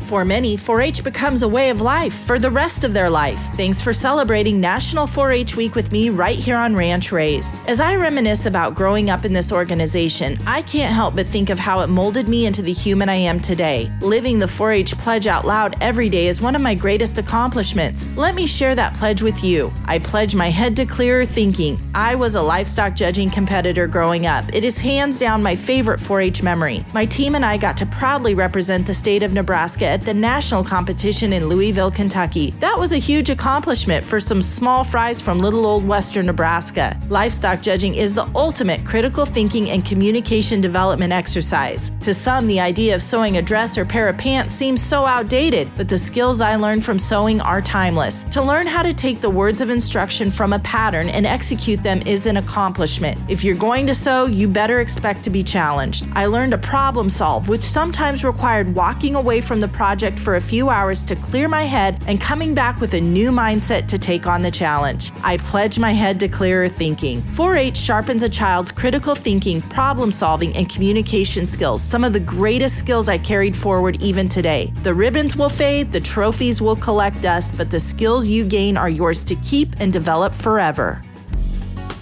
For many, 4-H becomes a way of life for the rest of their life. Thanks for celebrating National 4-H Week with me right here on Ranch Raised. As I reminisce about growing up in this organization, I can't help but think of how it molded me into the human I am today. Living the 4-H pledge out loud every day is one of my greatest accomplishments. Let me share that pledge with you. I pledge my head to clearer thinking. I was a livestock judging competitor growing up. It is hands down my favorite 4-H memory. My team and I got to proudly represent the state of Nebraska at the national competition in Louisville, Kentucky. That was a huge accomplishment for some small fries from little old western Nebraska. Livestock judging is the ultimate critical thinking and communication development exercise. To some, the idea of sewing a dress or pair of pants seems so outdated, but the skills I learned from sewing are timeless. To learn how to take the words of instruction from a pattern and execute them is an accomplishment. If you're going to sew, you better expect to be challenged. I learned to problem solve, which sometimes required walking away from the project for a few hours to clear my head and coming back with a new mindset to take on the challenge. I pledge my head to clearer thinking. 4-H sharpens a child's critical thinking, problem solving, and communication skills, some of the greatest skills I carried forward even today. The ribbons will fade, the trophies will collect dust, but the skills you gain are yours to keep and develop forever.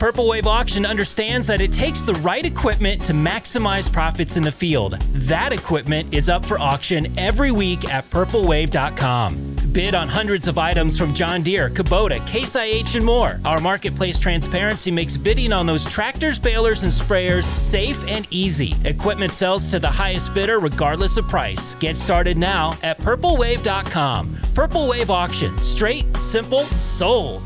Purple Wave Auction understands that it takes the right equipment to maximize profits in the field. That equipment is up for auction every week at purplewave.com. Bid on hundreds of items from John Deere, Kubota, Case IH, and more. Our marketplace transparency makes bidding on those tractors, balers, and sprayers safe and easy. Equipment sells to the highest bidder regardless of price. Get started now at purplewave.com. Purple Wave Auction. Straight, simple, sold.